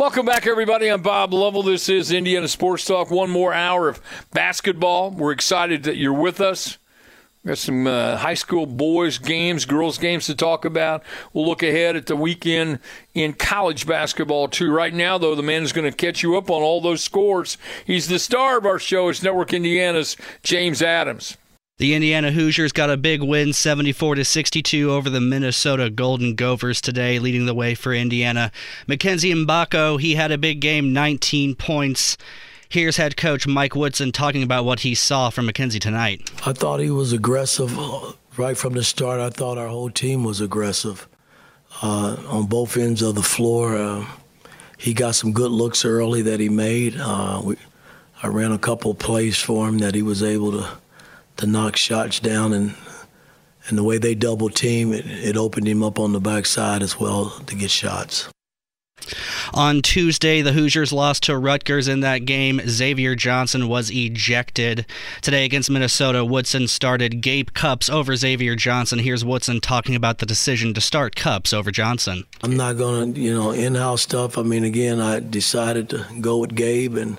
Welcome back, everybody. I'm Bob Lovell. This is Indiana Sports Talk. One more hour of basketball. We're excited that you're with us. We've got some high school boys games, girls games to talk about. We'll look ahead at the weekend in college basketball, too. Right now, though, the man is going to catch you up on all those scores. He's the star of our show. It's Network Indiana's James Adams. The Indiana Hoosiers got a big win, 74-62 over the Minnesota Golden Gophers today, leading the way for Indiana. Mackenzie Mbako, he had a big game, 19 points. Here's head coach Mike Woodson talking about what he saw from Mackenzie tonight. I thought he was aggressive right from the start. I thought our whole team was aggressive on both ends of the floor. He got some good looks early that he made. I ran a couple plays for him that he was able to knock shots down, and the way they double team, it opened him up on the backside as well to get shots. On Tuesday, the Hoosiers lost to Rutgers in that game. Xavier Johnson was ejected. Today against Minnesota, Woodson started Gabe Cupps over Xavier Johnson. Here's Woodson talking about the decision to start Cupps over Johnson. I'm not going to, in-house stuff. I mean, again, I decided to go with Gabe, and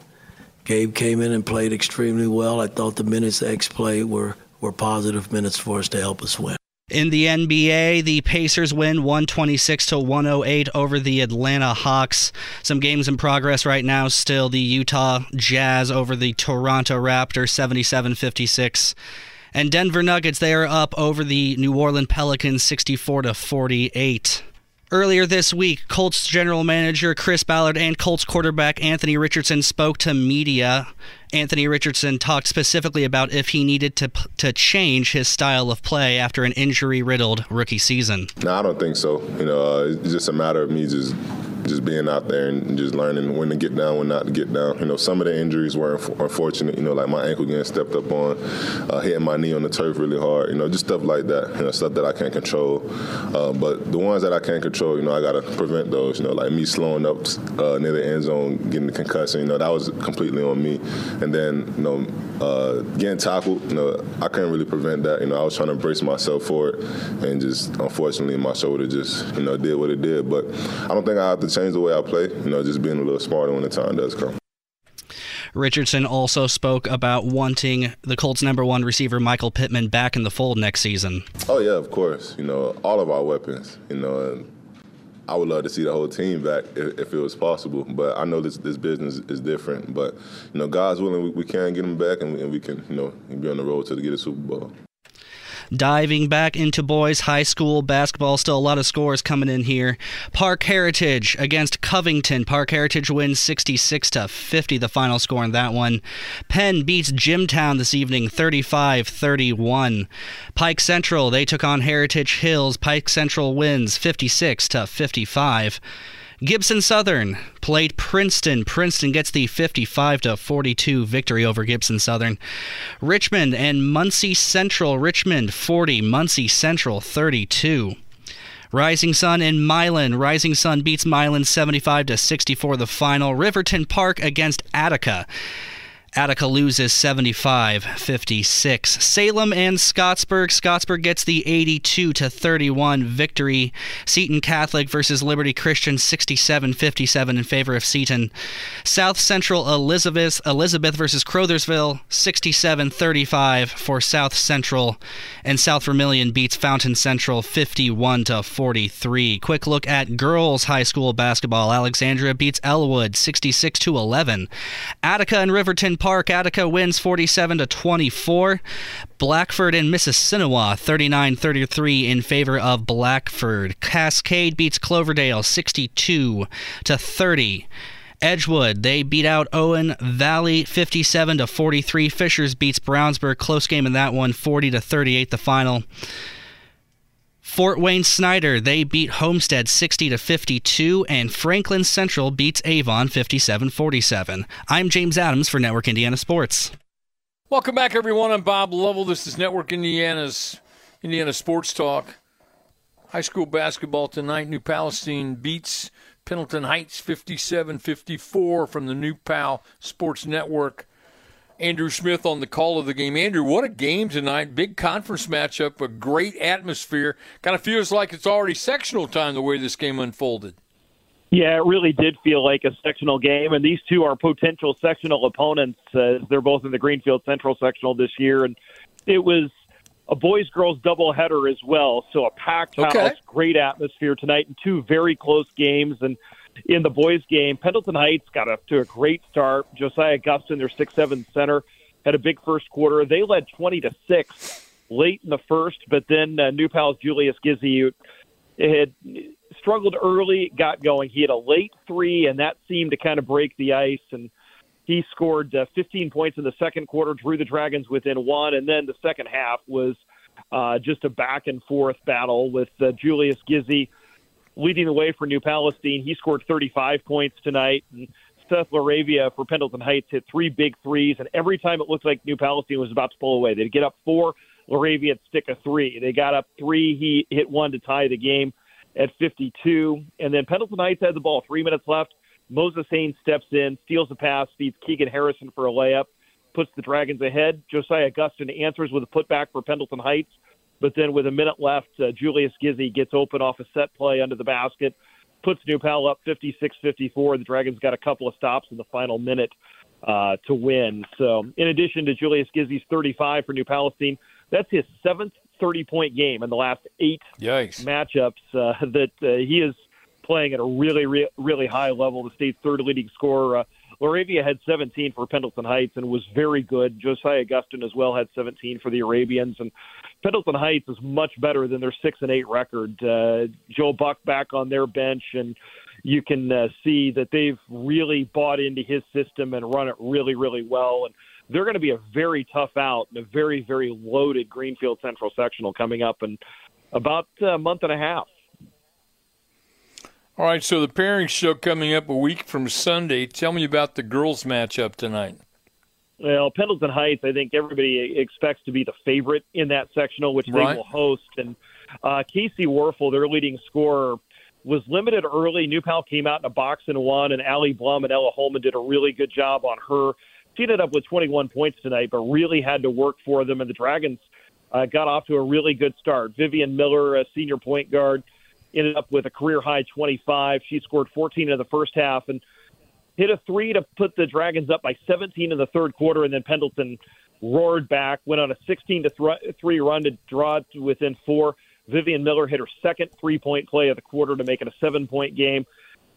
Gabe came in and played extremely well. I thought the minutes X played were positive minutes for us to help us win. In the NBA, the Pacers win 126-108 over the Atlanta Hawks. Some games in progress right now. Still, the Utah Jazz over the Toronto Raptors, 77-56. And Denver Nuggets, they are up over the New Orleans Pelicans, 64-48. Earlier this week, Colts general manager Chris Ballard and Colts quarterback Anthony Richardson spoke to media. Anthony Richardson talked specifically about if he needed to change his style of play after an injury-riddled rookie season. No, I don't think so. It's just a matter of me just being out there and just learning when to get down, when not to get down. Some of the injuries were unfortunate. Like my ankle getting stepped up on, hitting my knee on the turf really hard. Just stuff like that. Stuff that I can't control. But the ones that I can control, I gotta prevent those. Like me slowing up near the end zone, getting the concussion. That was completely on me. And then, getting tackled, I couldn't really prevent that. I was trying to brace myself for it, and just unfortunately my shoulder just, did what it did. But I don't think I have to change the way I play, just being a little smarter when the time does come. Richardson also spoke about wanting the Colts' #1 receiver Michael Pittman back in the fold next season. Oh, yeah, of course. All of our weapons, I would love to see the whole team back if it was possible, but I know this business is different. But God's willing, we can get them back, and we can be on the road to get a Super Bowl. Diving back into boys high school basketball, still a lot of scores coming in here. Park Heritage against Covington. Park Heritage wins 66-50, the final score in that one. Penn beats Jimtown this evening, 35-31. Pike Central, they took on Heritage Hills. Pike Central wins 56-55. Gibson Southern played Princeton. Princeton gets the 55-42 victory over Gibson Southern. Richmond and Muncie Central. Richmond 40, Muncie Central 32. Rising Sun and Milan. Rising Sun beats Milan 75-64 the final. Riverton Park against Attica. Attica loses 75-56. Salem and Scottsburg. Scottsburg gets the 82-31 victory. Seton Catholic versus Liberty Christian, 67-57 in favor of Seton. South Central Elizabeth versus Crothersville, 67-35 for South Central. And South Vermilion beats Fountain Central 51-43. Quick look at girls high school basketball. Alexandria beats Elwood 66-11. Attica and Riverton Park. Attica wins 47-24. Blackford and Mississinewa 39-33 in favor of Blackford. Cascade beats Cloverdale 62-30. Edgewood, they beat out Owen Valley 57-43. Fishers beats Brownsburg. Close game in that one, 40-38 the final. Fort Wayne Snyder, they beat Homestead 60-52, and Franklin Central beats Avon 57-47. I'm James Adams for Network Indiana Sports. Welcome back, everyone. I'm Bob Lovell. This is Network Indiana's Indiana Sports Talk. High school basketball tonight. New Palestine beats Pendleton Heights 57-54 from the New Pal Sports Network. Andrew Smith on the call of the game. Andrew, what a game tonight. Big conference matchup, a great atmosphere. Kind of feels like it's already sectional time the way this game unfolded. Yeah, it really did feel like a sectional game, and these two are potential sectional opponents. They're both in the Greenfield Central sectional this year, and it was a boys-girls doubleheader as well, so a packed house, great atmosphere tonight, and two very close games. And in the boys' game, Pendleton Heights got up to a great start. Josiah Gustin, their 6'7" center, had a big first quarter. They led 20-6 late in the first, but then New Pal's Julius Gizzi had struggled early, got going. He had a late three, and that seemed to kind of break the ice. And he scored 15 points in the second quarter, drew the Dragons within one, and then the second half was just a back-and-forth battle with Julius Gizzi leading the way for New Palestine. He scored 35 points tonight, and Seth Laravia for Pendleton Heights hit three big threes, and every time it looked like New Palestine was about to pull away, they'd get up four, Laravia would stick a three. They got up three, he hit one to tie the game at 52, and then Pendleton Heights had the ball, 3 minutes left. Moses Haynes steps in, steals a pass, feeds Keegan Harrison for a layup, puts the Dragons ahead. Josiah Gustin answers with a putback for Pendleton Heights, but then with a minute left, Julius Gizzi gets open off a set play under the basket, puts New Pal up 56-54. The Dragons got a couple of stops in the final minute to win. So in addition to Julius Gizzi's 35 for New Palestine, that's his seventh 30-point game in the last eight matchups that he is playing at a really high level, the state's third-leading scorer. Laravia had 17 for Pendleton Heights and was very good. Josiah Gustin as well had 17 for the Arabians. And Pendleton Heights is much better than their 6-8 record. Joe Buck back on their bench, and you can see that they've really bought into his system and run it really well. And they're going to be a very tough out and a very loaded Greenfield Central sectional coming up in about a month and a half. All right, so the pairing show coming up a week from Sunday. Tell me about the girls' matchup tonight. Well, Pendleton Heights, I think everybody expects to be the favorite in that sectional, which they will host. And Casey Werfel, their leading scorer, was limited early. New Pal came out in a box and won, and Allie Blum and Ella Holman did a really good job on her. She ended up with 21 points tonight, but really had to work for them. And the Dragons got off to a really good start. Vivian Miller, a senior point guard, ended up with a career-high 25. She scored 14 in the first half and hit a three to put the Dragons up by 17 in the third quarter, and then Pendleton roared back, went on a 16-3 run to draw it within four. Vivian Miller hit her second three-point play of the quarter to make it a seven-point game,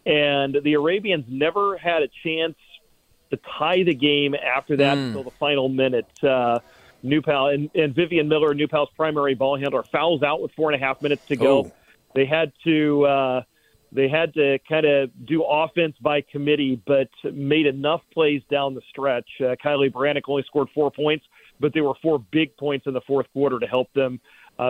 and the Arabians never had a chance to tie the game after that until the final minute. New Pal and Vivian Miller, New Pal's primary ball handler, fouls out with 4.5 minutes to go. They had to kind of do offense by committee, but made enough plays down the stretch. Kylie Brannick only scored 4 points, but they were four big points in the fourth quarter to help them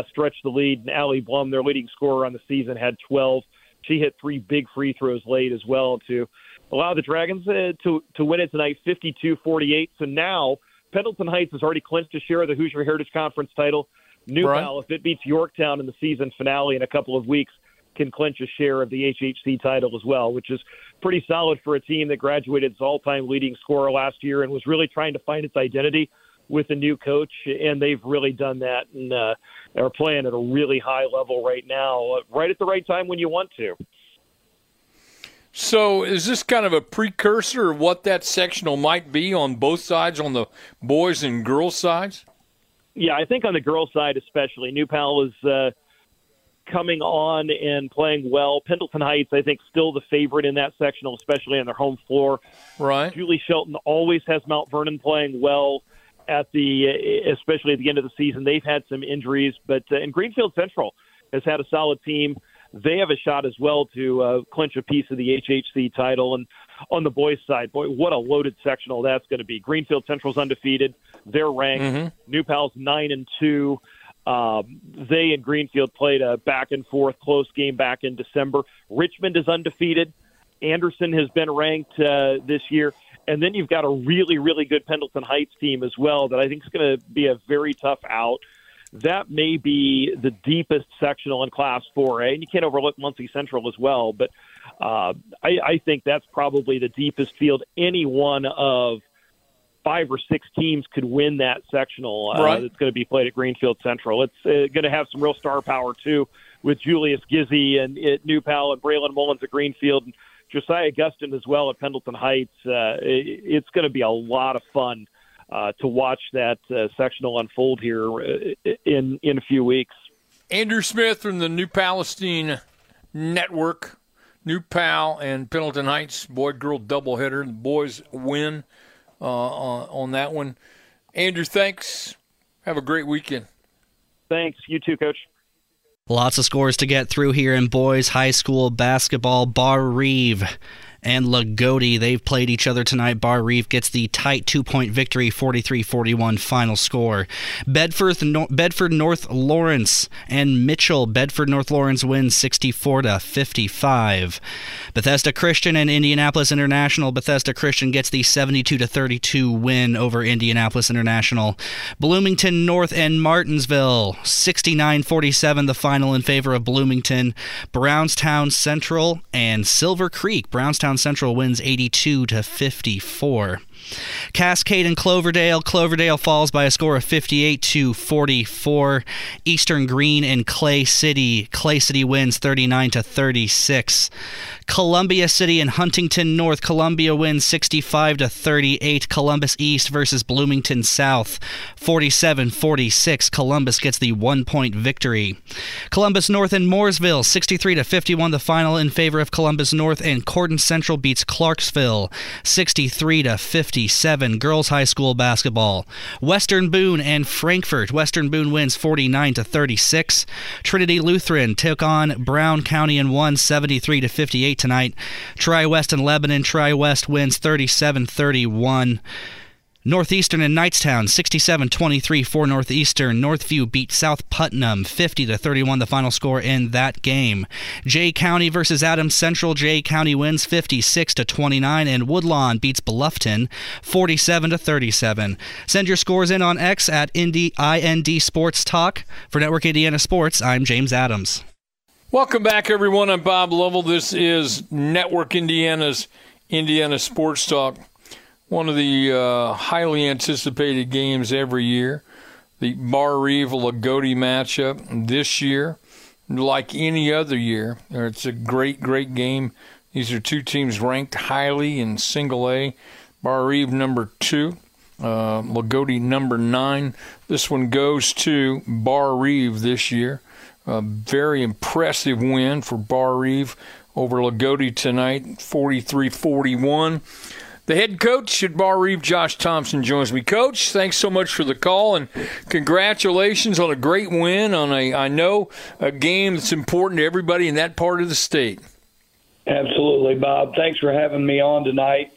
stretch the lead. And Allie Blum, their leading scorer on the season, had 12. She hit three big free throws late as well to allow the Dragons to win it tonight, 52-48. So now Pendleton Heights has already clinched a share of the Hoosier Heritage Conference title. New Pal, if it beats Yorktown in the season finale in a couple of weeks, can clinch a share of the HHC title as well, which is pretty solid for a team that graduated its all-time leading scorer last year and was really trying to find its identity with a new coach, and they've really done that and are playing at a really high level right now, right at the right time when you want to. So is this kind of a precursor of what that sectional might be on both sides, on the boys and girls' sides? Yeah, I think on the girls' side especially, New Pal is coming on and playing well. Pendleton Heights, I think, still the favorite in that sectional, especially on their home floor. Right. Julie Shelton always has Mount Vernon playing well, especially at the end of the season. They've had some injuries, but and Greenfield Central has had a solid team. They have a shot as well to clinch a piece of the HHC title. And on the boys' side, boy, what a loaded sectional that's going to be. Greenfield Central's undefeated. They're ranked. New Pal's 9-2. They and Greenfield played a back-and-forth close game back in December. Richmond is undefeated. Anderson has been ranked this year. And then you've got a really good Pendleton Heights team as well that I think is going to be a very tough out. That may be the deepest sectional in Class 4A, and you can't overlook Muncie Central as well, but I think that's probably the deepest field. Any one of 5 or 6 teams could win that sectional that's going to be played at Greenfield Central. It's going to have some real star power, too, with Julius Gizzi and New Pal and Braylon Mullins at Greenfield and Josiah Gustin as well at Pendleton Heights. It's going to be a lot of fun to watch that sectional unfold here in a few weeks. Andrew Smith from the New Palestine Network, New Pal and Pendleton Heights, boy-girl doubleheader. The boys win on that one. Andrew, thanks. Have a great weekend. Thanks. You too, Coach. Lots of scores to get through here in boys high school basketball. Barr-Reeve and Loogootee, they've played each other tonight. Barr-Reeve gets the tight two-point victory, 43-41 final score. Bedford North Lawrence and Mitchell. Bedford North Lawrence wins 64-55. Bethesda Christian and Indianapolis International. Bethesda Christian gets the 72-32 win over Indianapolis International. Bloomington North and Martinsville, 69-47 the final in favor of Bloomington. Brownstown Central and Silver Creek. Brownstown Central wins 82-54. Cascade and Cloverdale. Cloverdale falls by a score of 58-44. Eastern Green and Clay City. Clay City wins 39-36. Columbia City and Huntington North. Columbia wins 65-38. Columbus East versus Bloomington South, 47-46. Columbus gets the 1-point victory. Columbus North and Mooresville, 63-51 the final in favor of Columbus North. And Cordon Central beats Clarksville, 63-50. Girls high school basketball. Western Boone and Frankfort. Western Boone wins 49-36. Trinity Lutheran took on Brown County and won 73-58 tonight. Tri-West and Lebanon. Tri-West wins 37-31. Northeastern and Knightstown, 67-23 for Northeastern. Northview beat South Putnam, 50-31 the final score in that game. Jay County versus Adams Central. Jay County wins 56-29, and Woodlawn beats Bluffton, 47-37. Send your scores in on X at IND Sports Talk. For Network Indiana Sports, I'm James Adams. Welcome back, everyone. I'm Bob Lovell. This is Network Indiana's Indiana Sports Talk. One of the highly anticipated games every year, the Barr-Reeve Loogootee matchup this year, like any other year. It's a great, great game. These are two teams ranked highly in single A. Barr-Reeve number 2, Loogootee number 9. This one goes to Barr-Reeve this year. A very impressive win for Barr-Reeve over Loogootee tonight, 43-41. The head coach at Barr-Reeve, Josh Thompson, joins me. Coach, thanks so much for the call, and congratulations on a great win on a game that's important to everybody in that part of the state. Absolutely, Bob. Thanks for having me on tonight.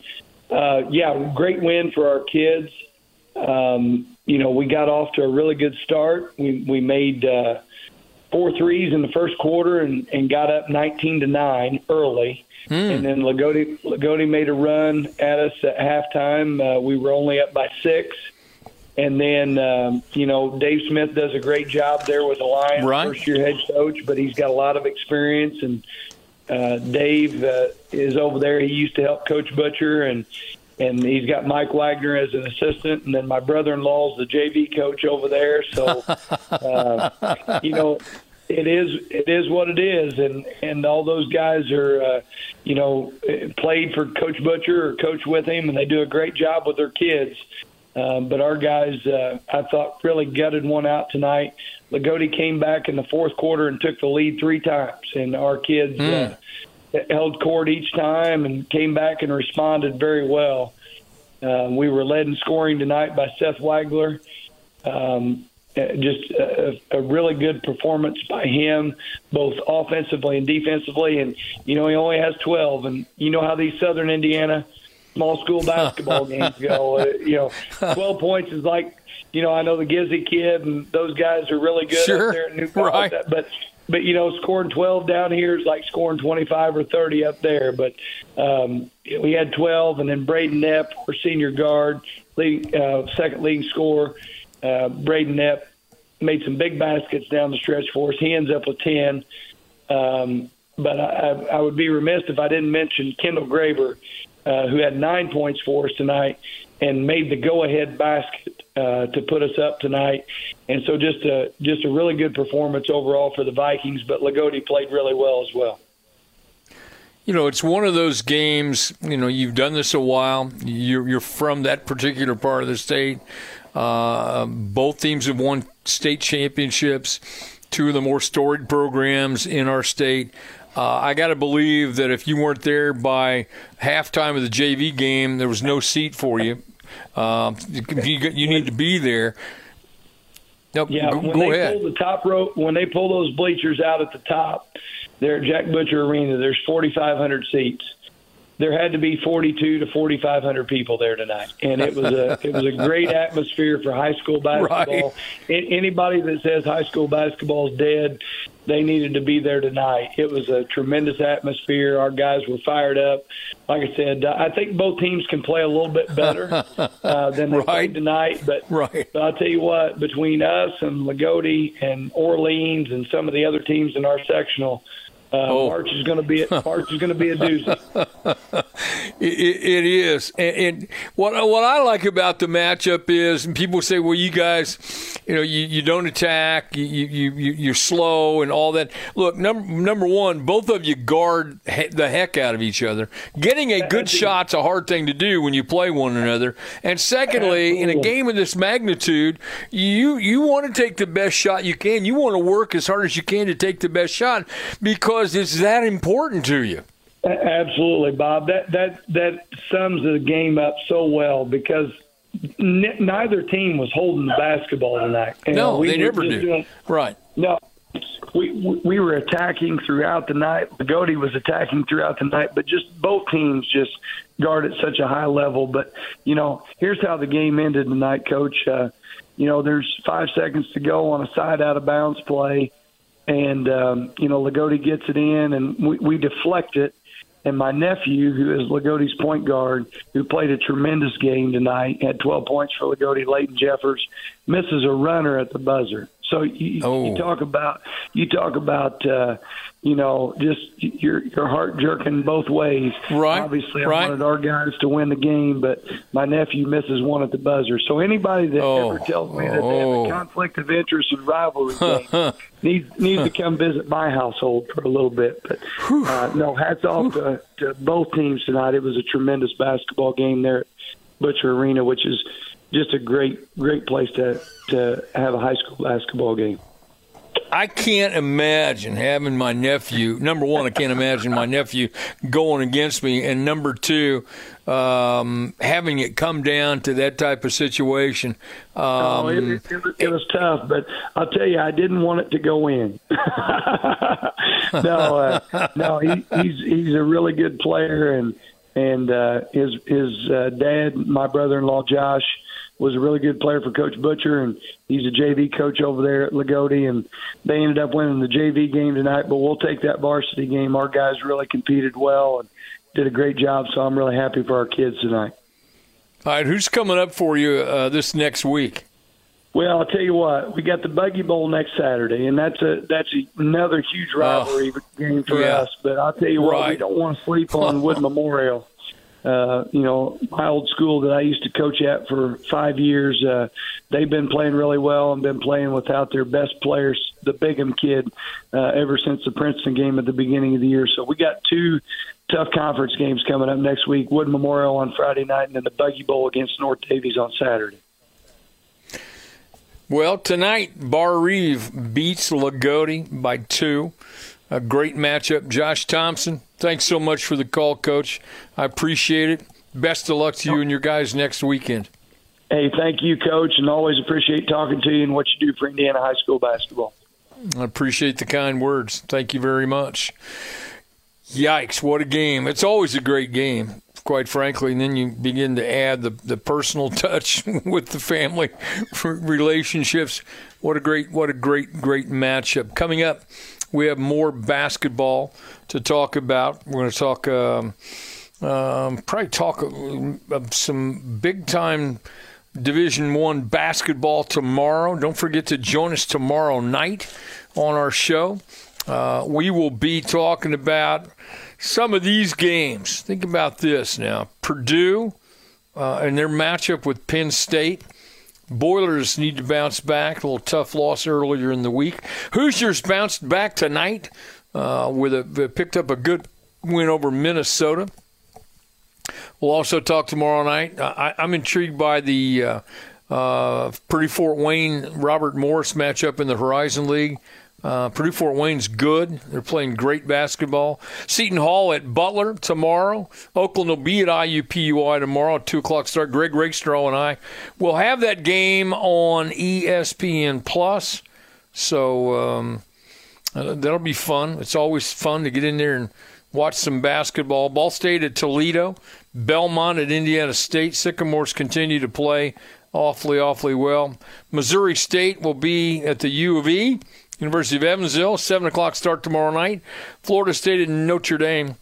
Great win for our kids. We got off to a really good start. We made 4 threes in the first quarter and got up 19-9 early. And then Loogootee made a run at us at halftime. We were only up by 6. And then, Dave Smith does a great job there with the Lions, first-year head coach, but he's got a lot of experience. And Dave is over there. He used to help Coach Butcher, and he's got Mike Wagner as an assistant. And then my brother-in-law is the JV coach over there. So, It is what it is, and all those guys are, played for Coach Butcher or coach with him, and they do a great job with their kids. But our guys, I thought, really gutted one out tonight. Loogootee came back in the fourth quarter and took the lead 3 times, and our kids held court each time and came back and responded very well. We were led in scoring tonight by Seth Wagler. Just a really good performance by him, both offensively and defensively. And, he only has 12. And you know how these Southern Indiana small school basketball games go. 12 points is like, I know the Gizzi kid and those guys are really good up there at New Palestine. Right. But, scoring 12 down here is like scoring 25 or 30 up there. But we had 12. And then Braden Knepp, our senior guard, second leading scorer, Braden Knepp made some big baskets down the stretch for us. He ends up with 10. But I would be remiss if I didn't mention Kendall Graber, who had 9 points for us tonight and made the go-ahead basket to put us up tonight. And so just a really good performance overall for the Vikings, but Loogootee played really well as well. you know, it's one of those games, you know, you've done this a while. You're from that particular part of the state. Both teams have won state championships, two of the more storied programs in our state. I got to believe that if you weren't there by halftime of the JV game, there was no seat for you. You need to be there. Nope. Yeah, go ahead. Pull the top rope, when they pull those bleachers out at the top, there at Jack Butcher Arena, there's 4,500 seats. There had to be 42 to 4,500 people there tonight, and it was a great atmosphere for high school basketball. Right. Anybody that says high school basketball is dead, they needed to be there tonight. It was a tremendous atmosphere. Our guys were fired up. Like I said, I think both teams can play a little bit better than they played tonight. But I'll tell you what, between us and Loogootee and Orleans and some of the other teams in our sectional, March is going to be a doozy. It is, and what I like about the matchup is, and people say, "Well, you guys, you know, you don't attack, you're slow, and all that." Look, number one, both of you guard the heck out of each other. Getting a good shot's a hard thing to do when you play one another. And secondly, in a game of this magnitude, you want to take the best shot you can. You want to work as hard as you can to take the best shot, because it's that important to you. Absolutely, Bob. That sums the game up so well, because neither team was holding the basketball tonight. No, they never do. Right. No, we were attacking throughout the night. Loogootee was attacking throughout the night, but just both teams just guard at such a high level. But, you know, here's how the game ended tonight, Coach. You know, there's 5 seconds to go on a side out-of-bounds play. And, you know, Loogootee gets it in, and we deflect it. And my nephew, who is Loogotee's point guard, who played a tremendous game tonight, had 12 points for Loogootee, Leighton Jeffers, misses a runner at the buzzer. So you talk about you know, just your heart jerking both ways. Right. Obviously, I wanted our guys to win the game, but my nephew misses one at the buzzer. So anybody that ever tells me that they have a conflict of interest and rivalry game needs to come visit my household for a little bit. But no, hats off to both teams tonight. It was a tremendous basketball game there at Butcher Arena, which is just a great place to have a high school basketball game. I can't imagine having my nephew. Number one, I can't imagine my nephew going against me. And number two, having it come down to that type of situation. It was tough, but I'll tell you, I didn't want it to go in. No, he's a really good player, and his dad, my brother-in-law Josh, was a really good player for Coach Butcher, and he's a JV coach over there at Loogootee, and they ended up winning the JV game tonight, but we'll take that varsity game. Our guys really competed well and did a great job, so I'm really happy for our kids tonight. All right, who's coming up for you this next week? Well, I'll tell you what, we got the Buggy Bowl next Saturday, and that's another huge rivalry game for us, but I'll tell you what, we don't want to sleep on Wood Memorial. You know, my old school that I used to coach at for 5 years, they've been playing really well and been playing without their best players, the Bigham kid, ever since the Princeton game at the beginning of the year. So we got two tough conference games coming up next week, Wood Memorial on Friday night and then the Buggy Bowl against North Davies on Saturday. Well, tonight, Barr-Reeve beats Loogootee by 2. A great matchup. Josh Thompson, thanks so much for the call, Coach. I appreciate it. Best of luck to you and your guys next weekend. Hey, thank you, Coach, and always appreciate talking to you and what you do for Indiana high school basketball. I appreciate the kind words. Thank you very much. Yikes, what a game. It's always a great game, quite frankly, and then you begin to add the personal touch with the family relationships. What a great matchup. Coming up, we have more basketball to talk about. We're going to talk probably some big-time Division I basketball tomorrow. Don't forget to join us tomorrow night on our show. We will be talking about some of these games. Think about this now. Purdue and their matchup with Penn State. Boilers need to bounce back. A little tough loss earlier in the week. Hoosiers bounced back tonight. Picked up a good win over Minnesota. We'll also talk tomorrow night. I'm intrigued by the Purdue-Fort Wayne-Robert Morris matchup in the Horizon League. Purdue-Fort Wayne's good. They're playing great basketball. Seton Hall at Butler tomorrow. Oakland will be at IUPUI tomorrow, 2 o'clock start. Greg Rakestraw and I will have that game on ESPN+. So that'll be fun. It's always fun to get in there and watch some basketball. Ball State at Toledo. Belmont at Indiana State. Sycamores continue to play awfully, awfully well. Missouri State will be at the U of E. University of Evansville, 7 o'clock start tomorrow night. Florida State and Notre Dame.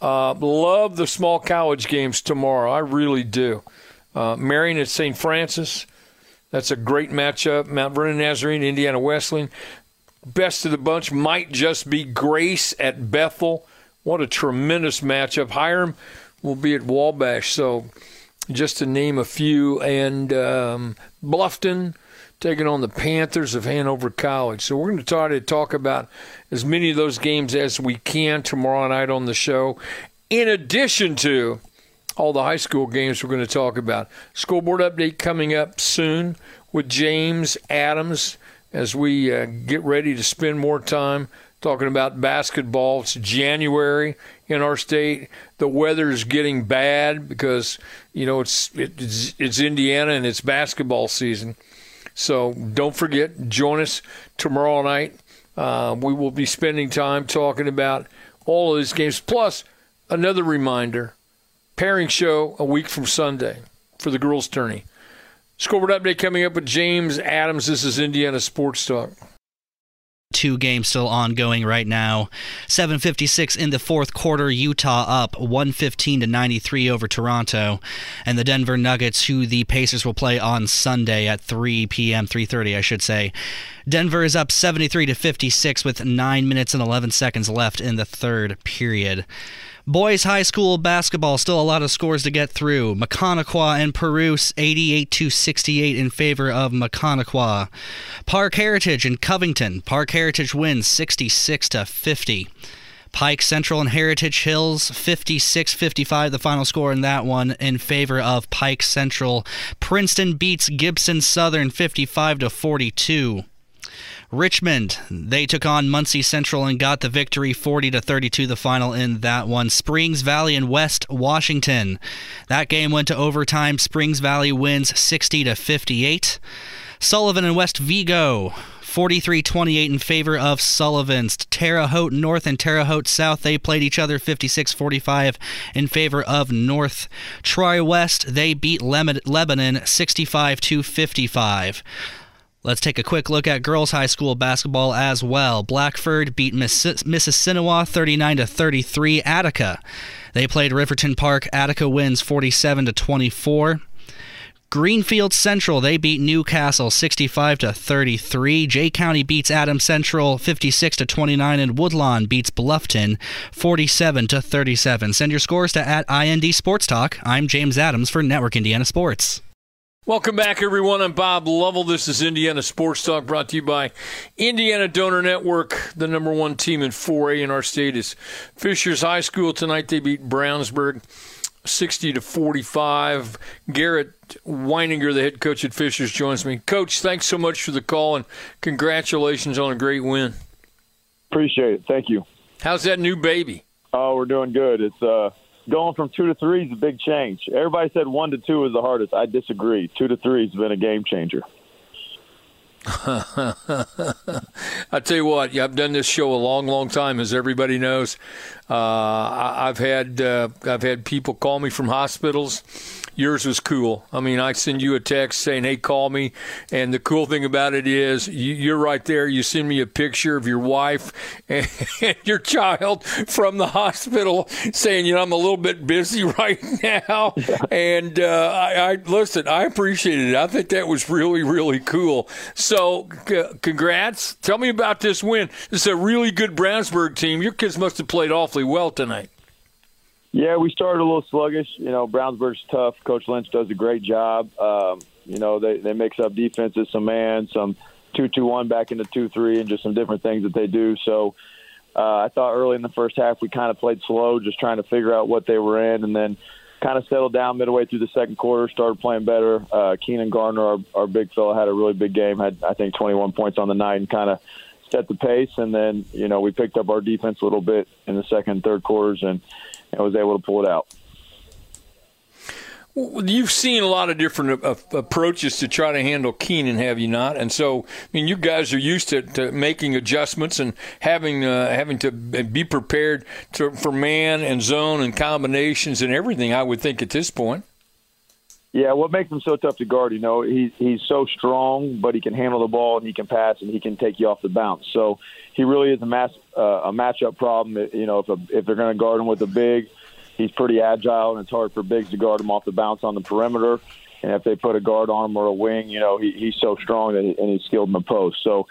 Love the small college games tomorrow. I really do. Marion at St. Francis. That's a great matchup. Mount Vernon, Nazarene, Indiana Wesleyan. Best of the bunch might just be Grace at Bethel. What a tremendous matchup. Hiram will be at Wabash. So just to name a few. And Bluffton taking on the Panthers of Hanover College. So we're going to try to talk about as many of those games as we can tomorrow night on the show, in addition to all the high school games we're going to talk about. School board update coming up soon with James Adams as we get ready to spend more time talking about basketball. It's January in our state. The weather's getting bad because, you know, it's Indiana and it's basketball season. So don't forget, join us tomorrow night. We will be spending time talking about all of these games. Plus, another reminder, pairing show a week from Sunday for the girls' tourney. Scoreboard update coming up with James Adams. This is Indiana Sports Talk. 2 games still ongoing right now. 7:56 in the fourth quarter. Utah up 115-93 over Toronto, and the Denver Nuggets, who the Pacers will play on Sunday at 3:30, I should say. Denver is up 73-56 with 9 minutes and 11 seconds left in the third period. Boys high school basketball, still a lot of scores to get through. McConaughey and Perouse, 88-68 in favor of McConaughey. Park Heritage and Covington. Park Heritage wins 66-50. Pike Central and Heritage Hills, 56-55, the final score in that one, in favor of Pike Central. Princeton beats Gibson Southern 55-42. Richmond, they took on Muncie Central and got the victory, 40-32, the final in that one. Springs Valley and West Washington. That game went to overtime. Springs Valley wins 60-58. Sullivan and West Vigo, 43-28 in favor of Sullivan's. Terre Haute North and Terre Haute South, they played each other 56-45 in favor of North. Troy West, they beat Lebanon 65-55. Let's take a quick look at girls' high school basketball as well. Blackford beat Mississinawa 39-33. Attica, they played Riverton Park. Attica wins 47-24. Greenfield Central, they beat Newcastle 65-33. Jay County beats Adams Central 56-29, and Woodlawn beats Bluffton 47-37. Send your scores to @INDSportsTalk. I'm James Adams for Network Indiana Sports. Welcome back, everyone. I'm Bob Lovell. This is Indiana Sports Talk, brought to you by Indiana Donor Network. The number one team in 4A in our state is Fishers High School. Tonight they beat Brownsburg 60-45. Garrett Weininger, the head coach at Fishers, joins me. Coach, thanks so much for the call, and congratulations on a great win. Appreciate it. Thank you. How's that new baby? Oh, we're doing good. It's going from 2 to 3 is a big change. Everybody said 1 to 2 is the hardest. I disagree. 2 to 3 has been a game changer. I tell you what, I've done this show a long, long time, as everybody knows. I've had people call me from hospitals. Yours was cool. I mean, I send you a text saying, hey, call me. And the cool thing about it is you're right there. You send me a picture of your wife and your child from the hospital saying, you know, I'm a little bit busy right now. And listen, I appreciate it. I think that was really, really cool. So congrats. Tell me about this win. It's a really good Brownsburg team. Your kids must have played awfully well tonight. Yeah, we started a little sluggish. You know, Brownsburg's tough. Coach Lynch does a great job. You know, they mix up defenses, some man, some 2-2-1 back into 2-3, and just some different things that they do. So I thought early in the first half we kind of played slow, just trying to figure out what they were in, and then kind of settled down midway through the second quarter, started playing better. Keenan Gardner, our big fella, had a really big game, had, I think, 21 points on the night and kind of set the pace. And then, you know, we picked up our defense a little bit in the second and third quarters and was able to pull it out. You've seen a lot of different approaches to try to handle Keenan, have you not? And so, I mean, you guys are used to making adjustments and having to be prepared for man and zone and combinations and everything, I would think, at this point. Yeah, what makes him so tough to guard, you know, he's so strong, but he can handle the ball and he can pass and he can take you off the bounce. So he really is a matchup problem. You know, if they're going to guard him with a big, he's pretty agile, and it's hard for bigs to guard him off the bounce on the perimeter. And if they put a guard on him or a wing, you know, he's so strong and he's skilled in the post. So,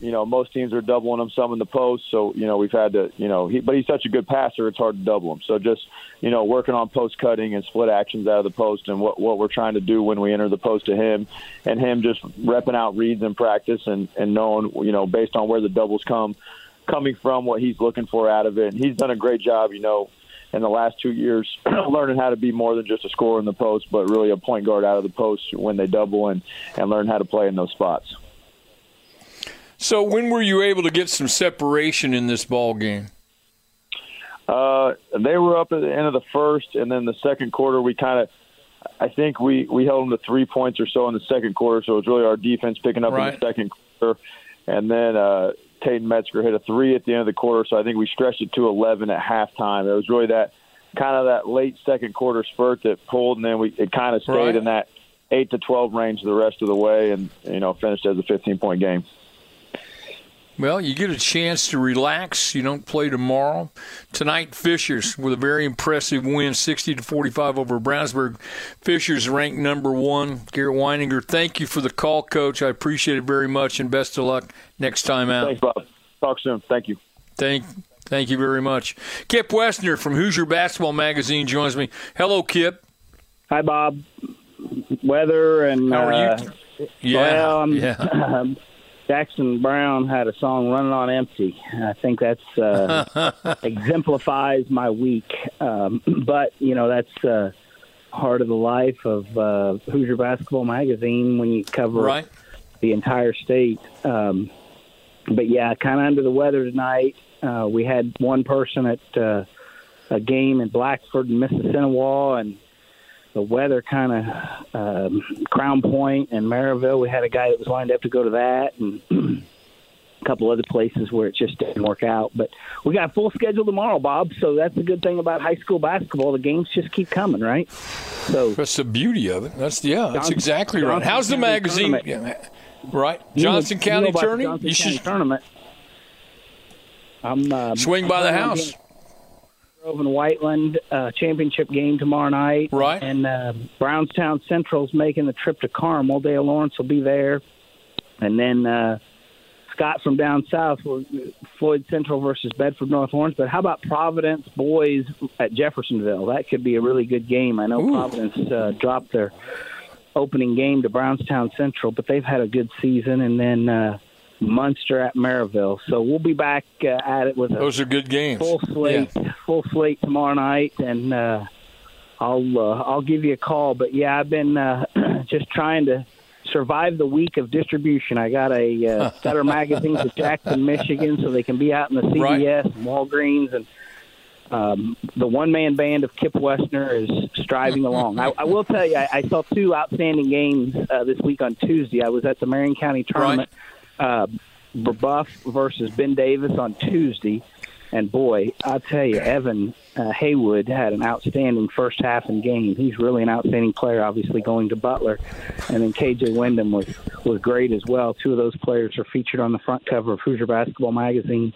you know, most teams are doubling him some in the post. So, you know, we've had to, you know, but he's such a good passer, it's hard to double him. So just, you know, working on post cutting and split actions out of the post and what we're trying to do when we enter the post to him, and him just repping out reads in practice and knowing, you know, based on where the doubles coming from, what he's looking for out of it. And he's done a great job, you know, in the last 2 years, learning how to be more than just a scorer in the post, but really a point guard out of the post when they double and learn how to play in those spots. So when were you able to get some separation in this ball game? They were up at the end of the first, and then the second quarter we kind of – I think we held them to 3 points or so in the second quarter, so it was really our defense picking up right in the second quarter. And then Tatum Metzger hit a three at the end of the quarter, so I think we stretched it to 11 at halftime. It was really that kind of that late second quarter spurt that pulled, and then it kind of stayed in that 8 to 12 range the rest of the way, and you know, finished as a 15-point game. Well, you get a chance to relax. You don't play tomorrow. Tonight, Fishers with a very impressive win, 60-45 over Brownsburg. Fishers ranked number one. Garrett Weininger, thank you for the call, Coach. I appreciate it very much, and best of luck next time out. Thanks, Bob. Talk soon. Thank you. Thank you very much. Kip Westner from Hoosier Basketball Magazine joins me. Hello, Kip. Hi, Bob. Weather and how are you? Yeah. Jackson Brown had a song, Running on Empty. I think that's exemplifies my week. But, you know, that's part of the life of Hoosier Basketball Magazine when you cover the entire state. But, yeah, kind of under the weather tonight. We had one person at a game in Blackford and Mississinewa, and the weather kind of Crown Point and Maryville, we had a guy that was lined up to go to that, and a couple other places where it just didn't work out. But we got a full schedule tomorrow, Bob, so that's the good thing about high school basketball. The games just keep coming, right? So that's the beauty of it. That's exactly right. How's the magazine? Johnson County Attorney? You should tournament. Swing by the house. Grove and Whiteland championship game tomorrow night. Right. And Brownstown Central's making the trip to Carmel. Dale Lawrence will be there. And then Scott from down south, Floyd Central versus Bedford North Orange. But how about Providence boys at Jeffersonville? That could be a really good game. I know Providence dropped their opening game to Brownstown Central, but they've had a good season. And then Munster at Maryville. So we'll be back at it with those are good games. Full slate tomorrow night, and I'll give you a call. But yeah, I've been just trying to survive the week of distribution. I got a Sutter magazine to Jackson, Michigan, so they can be out in the CVS and Walgreens, and the one-man band of Kip Westner is striving along. I will tell you, I saw two outstanding games this week on Tuesday. I was at the Marion County Tournament. Brebuff versus Ben Davis on Tuesday, and boy, I'll tell you, Evan Haywood had an outstanding first half in game. He's really an outstanding player, obviously going to Butler, and then KJ Wyndham was great as well. Two of those players are featured on the front cover of Hoosier Basketball Magazine.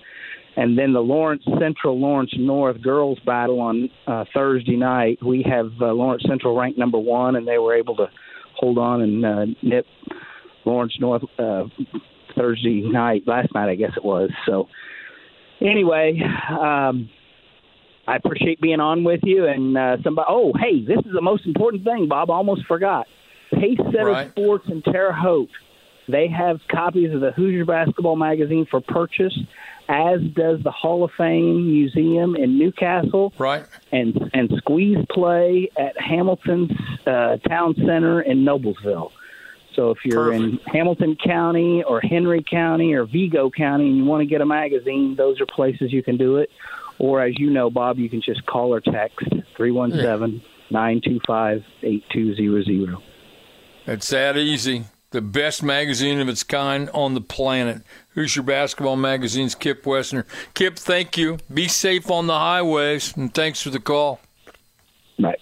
And then the Lawrence Central, Lawrence North girls battle on Thursday night. We have Lawrence Central ranked number one, and they were able to hold on and nip Lawrence North Thursday night, last night I guess it was. So anyway, I appreciate being on with you. And this is the most important thing, Bob. I almost forgot. Pacesetter Sports in Terre Haute. They have copies of the Hoosier Basketball Magazine for purchase. as does the Hall of Fame Museum in Newcastle, right? And Squeeze Play at Hamilton's Town Center in Noblesville. So if you're in Hamilton County or Henry County or Vigo County and you want to get a magazine, those are places you can do it. Or, as you know, Bob, you can just call or text 317-925-8200. It's that easy. The best magazine of its kind on the planet. Hoosier Basketball Magazine's Kip Wessner. Kip, thank you. Be safe on the highways, and thanks for the call. Right.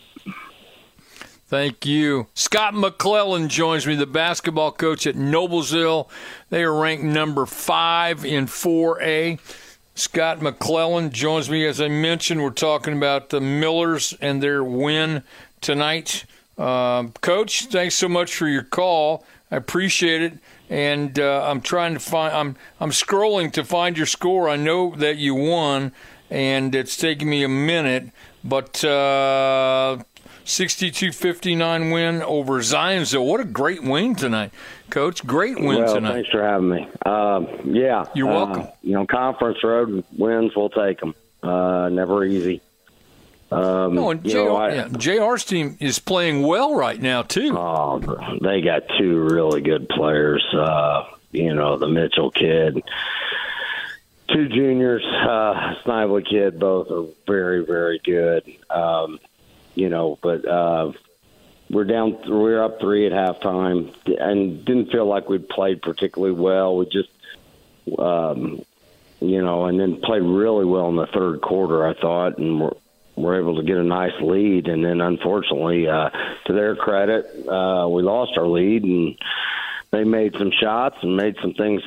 Thank you. Scott McClellan joins me, the basketball coach at Noblesville. They are ranked number 5 in 4A. Scott McClellan joins me. As I mentioned, we're talking about the Millers and their win tonight. Coach, thanks so much for your call. I appreciate it, and I'm trying to find. I'm scrolling to find your score. I know that you won, and it's taking me a minute. But 62-59 win over Zionsville. What a great win tonight, Coach. Great win tonight. Thanks for having me. Yeah, you're welcome. You know, conference road wins, we'll take them. Never easy. JR's team is playing well right now, too. Oh, they got two really good players. The Mitchell kid, two juniors, Snivel kid, both are very, very good. We're up 3 at halftime and didn't feel like we'd played particularly well. We just, and then played really well in the third quarter, I thought, and we're able to get a nice lead, and then unfortunately, to their credit, we lost our lead, and they made some shots and made some things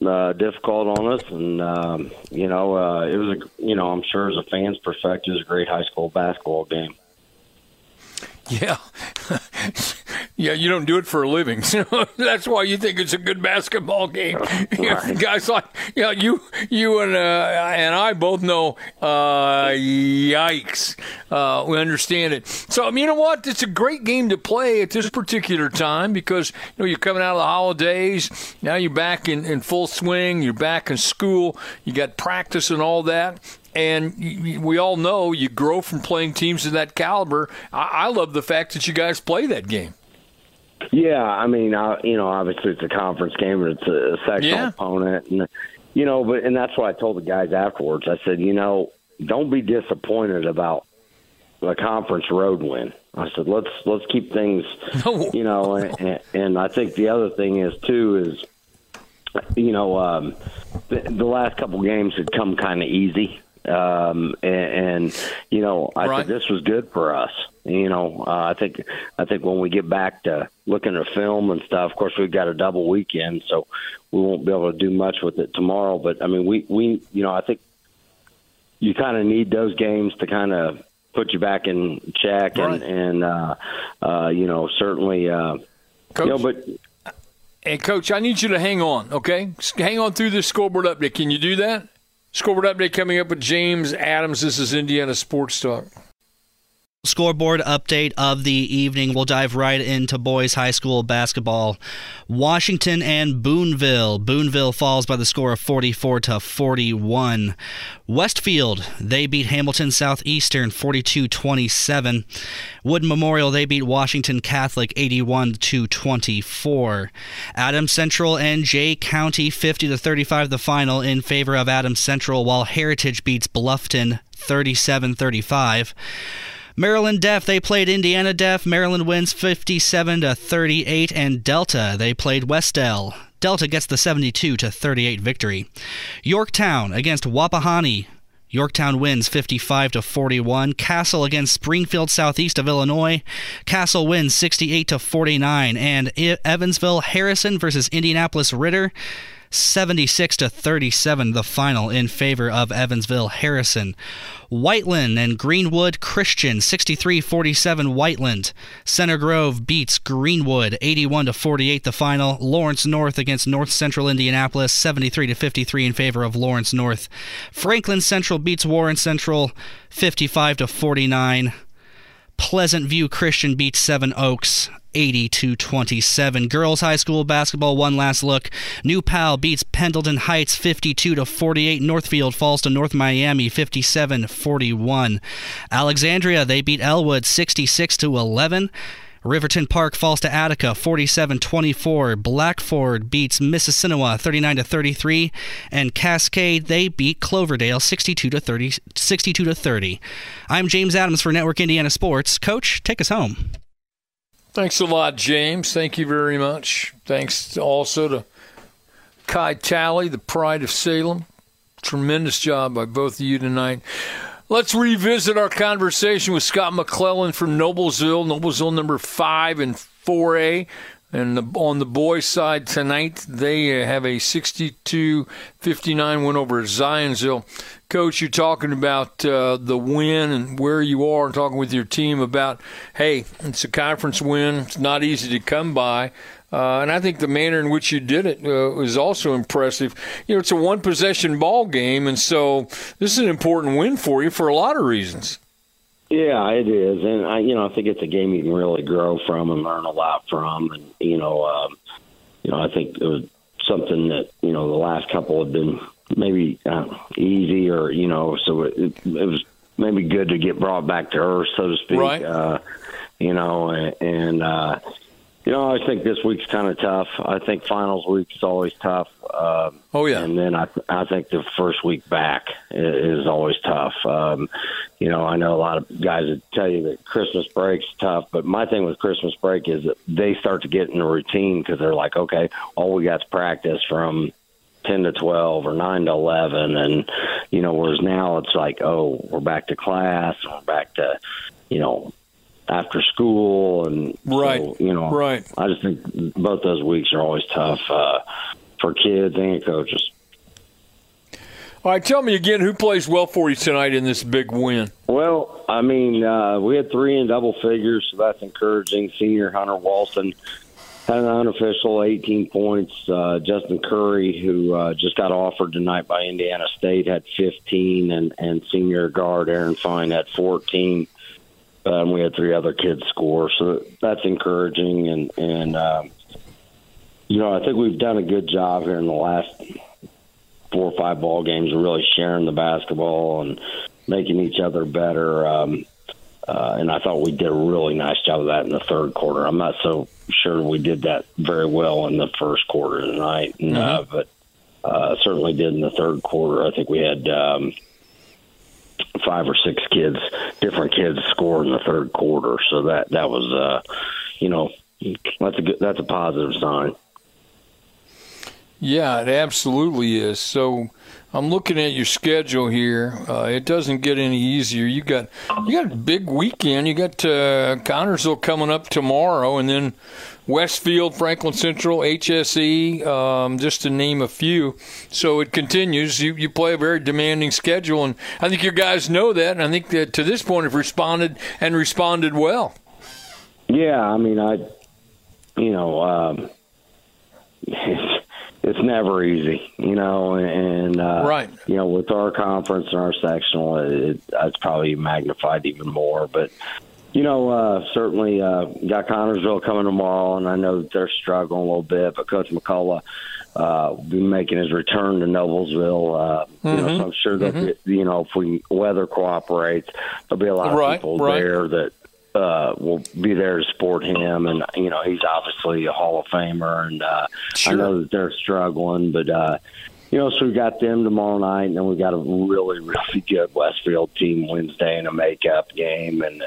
difficult on us. And it was I'm sure as a fan's perspective, it was a great high school basketball game. Yeah, yeah. You don't do it for a living, so that's why you think it's a good basketball game. Right. Guys like you and I both know. Yikes! We understand it. So you know what? It's a great game to play at this particular time because you're coming out of the holidays. Now you're back in full swing. You're back in school. You got practice and all that. And we all know you grow from playing teams of that caliber. I love the fact that you guys play that game. Yeah, I mean, obviously it's a conference game, and it's a sectional opponent, and but that's why I told the guys afterwards. I said, don't be disappointed about a conference road win. I said, let's keep things, and I think the other thing is too is, the last couple games had come kind of easy. I think this was good for us. I think when we get back to looking at film and stuff, of course we've got a double weekend, so we won't be able to do much with it tomorrow. But I mean, we I think you kind of need those games to kind of put you back in check, and certainly, Coach. Hey, Coach, I need you to hang on, okay? Hang on through this scoreboard update. Can you do that? Scoreboard update coming up with James Adams. This is Indiana Sports Talk. Scoreboard update of the evening. We'll dive right into boys high school basketball. Washington and Boonville. Boonville falls by the score of 44-41. Westfield, they beat Hamilton Southeastern 42-27. Wood Memorial, they beat Washington Catholic 81-24. Adams Central and Jay County 50-35 the final in favor of Adams Central, while Heritage beats Bluffton 37-35. Maryland Def, they played Indiana Def. Maryland wins 57-38, and Delta, they played Westell. Delta gets the 72-38 victory. Yorktown against Wapahani. Yorktown wins 55-41. Castle against Springfield Southeast of Illinois. Castle wins 68-49, and Evansville Harrison versus Indianapolis Ritter, 76-37, the final in favor of Evansville Harrison. Whiteland and Greenwood Christian, 63-47 Whiteland. Center Grove beats Greenwood, 81-48, the final. Lawrence North against North Central Indianapolis, 73-53 in favor of Lawrence North. Franklin Central beats Warren Central, 55-49. Pleasant View Christian beats Seven Oaks, 80-27. Girls high school basketball, one last look. New Pal beats Pendleton Heights 52-48. Northfield falls to North Miami 57-41. Alexandria, they beat Elwood 66-11. Riverton Park falls to Attica 47-24. Blackford beats Mississinewa 39-33, and Cascade, they beat Cloverdale 62-30. I'm James Adams for Network Indiana Sports. Coach, take us home. Thanks a lot, James. Thank you very much. Thanks also to Kai Talley, the pride of Salem. Tremendous job by both of you tonight. Let's revisit our conversation with Scott McClellan from Noblesville. Noblesville number 5 and 4A. And on the boys' side tonight, they have a 62-59 win over Zionsville. Coach, you're talking about the win and where you are, and talking with your team about, hey, it's a conference win. It's not easy to come by. And I think the manner in which you did it was also impressive. You know, it's a one-possession ball game, and so this is an important win for you for a lot of reasons. Yeah, it is. And, I think it's a game you can really grow from and learn a lot from. And, I think it was something that, the last couple have been maybe easy or, so it was maybe good to get brought back to earth, so to speak. Right. I always think this week's kind of tough. I think finals week's always tough. Oh yeah. And then I think the first week back is always tough. I know a lot of guys would tell you that Christmas break's tough, but my thing with Christmas break is that they start to get in a routine because they're like, okay, all we got's practice from 10 to 12 or 9 to 11, and whereas now it's like, oh, we're back to class, and we're back to after school, and right, so, right. I just think both those weeks are always tough for kids and coaches. All right, tell me again who plays well for you tonight in this big win. Well, we had 3 in double figures, so that's encouraging. Senior Hunter Walson had an unofficial 18 points. Justin Curry, who just got offered tonight by Indiana State, had 15, and senior guard Aaron Fine had 14. We had 3 other kids score, so that's encouraging. I think we've done a good job here in the last 4 or 5 ball games of really sharing the basketball and making each other better. And I thought we did a really nice job of that in the third quarter. I'm not so sure we did that very well in the first quarter tonight, but certainly did in the third quarter. I think we had 5 or 6 kids, different kids, score in the third quarter. So that was, that's a positive sign. Yeah, it absolutely is. So I'm looking at your schedule here. It doesn't get any easier. You got a big weekend. You got Connorsville coming up tomorrow, and then Westfield, Franklin Central, HSE, just to name a few. So it continues. You play a very demanding schedule, and I think your guys know that, and I think that to this point have responded well. Yeah, it's never easy, right. With our conference and our sectional, it's probably magnified even more, but certainly got Connorsville coming tomorrow, and I know that they're struggling a little bit, but Coach McCullough will be making his return to Noblesville. So I'm sure that, if weather cooperates, there'll be a lot of people there that will be there to support him. And, he's obviously a Hall of Famer, and sure. I know that they're struggling, but, so we got them tomorrow night, and then we got a really, really good Westfield team Wednesday in a makeup game, and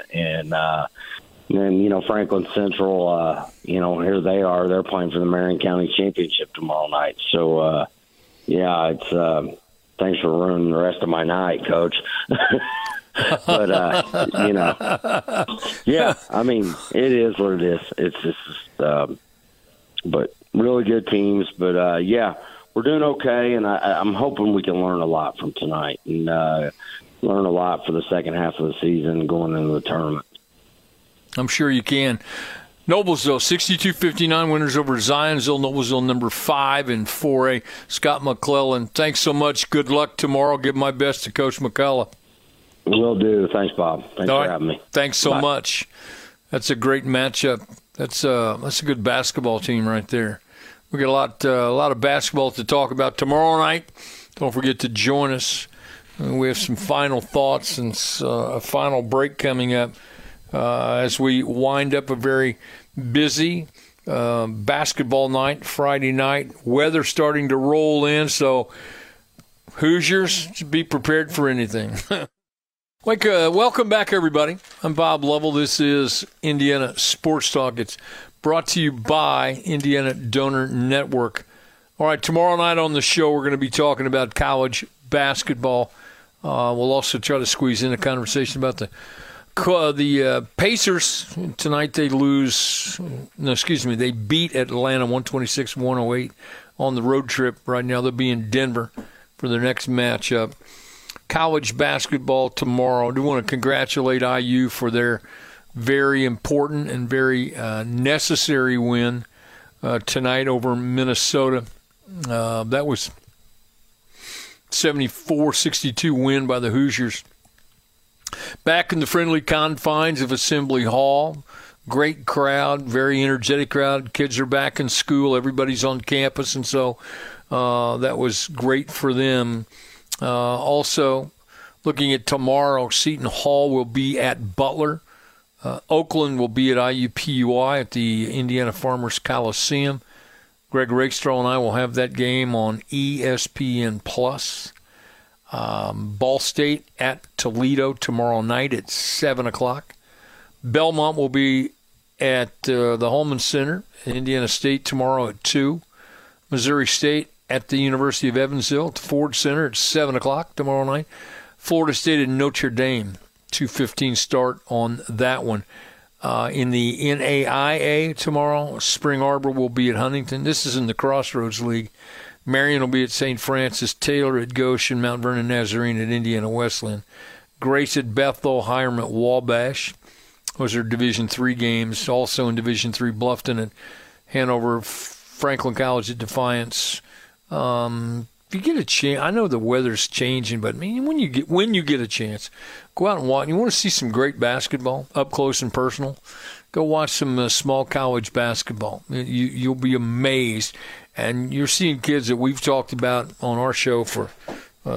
then Franklin Central, here they are. They're playing for the Marion County Championship tomorrow night. So, it's thanks for ruining the rest of my night, Coach. But, it is what it is. It's just, but really good teams. But, we're doing okay, and I'm hoping we can learn a lot from tonight and learn a lot for the second half of the season going into the tournament. I'm sure you can. Noblesville, 62-59 winners over Zionsville. Noblesville number 5 and 4A. Scott McClellan, thanks so much. Good luck tomorrow. Give my best to Coach McCullough. Will do. Thanks, Bob. Thanks for having me. Thanks so much. That's a great matchup. That's a good basketball team right there. We got a lot of basketball to talk about tomorrow night. Don't forget to join us. We have some final thoughts and a final break coming up as we wind up a very busy basketball night, Friday night. Weather starting to roll in, so Hoosiers, be prepared for anything. Welcome back, everybody. I'm Bob Lovell. This is Indiana Sports Talk. It's brought to you by Indiana Donor Network. All right, tomorrow night on the show, we're going to be talking about college basketball. We'll also try to squeeze in a conversation about the Pacers. Tonight they beat Atlanta 126-108 on the road trip. Right now they'll be in Denver for their next matchup. College basketball tomorrow. I do want to congratulate IU for their very important and very necessary win tonight over Minnesota. That was 74-62 win by the Hoosiers. Back in the friendly confines of Assembly Hall. Great crowd, very energetic crowd. Kids are back in school. Everybody's on campus, and so that was great for them. Also, looking at tomorrow, Seton Hall will be at Butler. Oakland will be at IUPUI at the Indiana Farmers Coliseum. Greg Rakestraw and I will have that game on ESPN+. Ball State at Toledo tomorrow night at 7 o'clock. Belmont will be at the Holman Center at Indiana State tomorrow at 2. Missouri State at the University of Evansville, at the Ford Center at 7 o'clock tomorrow night. Florida State and Notre Dame, 2:15 start on that one. In the NAIA tomorrow, Spring Arbor will be at Huntington. This is in the Crossroads League. Marion will be at St. Francis, Taylor at Goshen, Mount Vernon Nazarene at Indiana Wesleyan. Grace at Bethel, Hiram at Wabash. Those are Division III games. Also in Division III, Bluffton at Hanover, Franklin College at Defiance. If you get a chance, I know the weather's changing, but man, when you get a chance, go out and watch. You want to see some great basketball up close and personal? Go watch some small college basketball. You'll be amazed, and you're seeing kids that we've talked about on our show for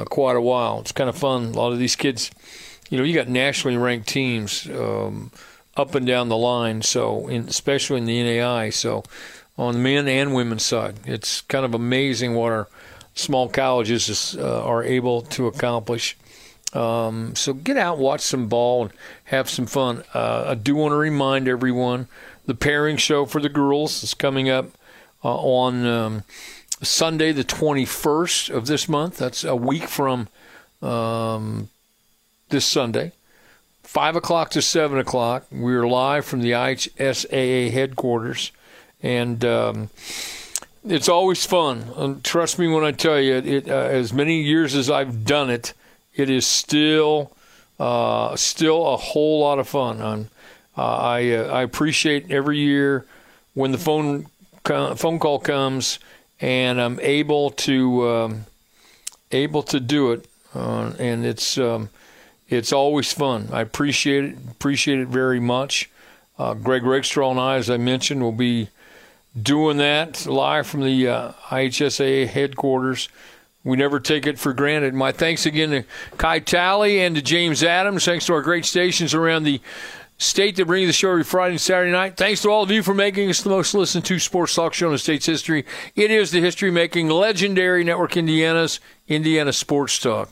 quite a while. It's kind of fun. A lot of these kids, you got nationally ranked teams up and down the line. So, especially in the NAI, so. On the men and women's side. It's kind of amazing what our small colleges are able to accomplish. So get out, watch some ball, and have some fun. I do want to remind everyone, the pairing show for the girls is coming up on Sunday the 21st of this month. That's a week from this Sunday. 5 o'clock to 7 o'clock, we're live from the IHSAA headquarters. And it's always fun. Trust me when I tell you, as many years as I've done it, it is still a whole lot of fun. I appreciate every year when the phone call comes and I'm able to do it, and it's always fun. I appreciate it very much. Greg Rakestraw and I, as I mentioned, will be doing that live from the IHSAA headquarters. We never take it for granted. My thanks again to Kai Talley and to James Adams. Thanks to our great stations around the state that bring you the show every Friday and Saturday night. Thanks to all of you for making us the most listened to sports talk show in the state's history. It is the history-making, legendary Network Indiana's Indiana Sports Talk.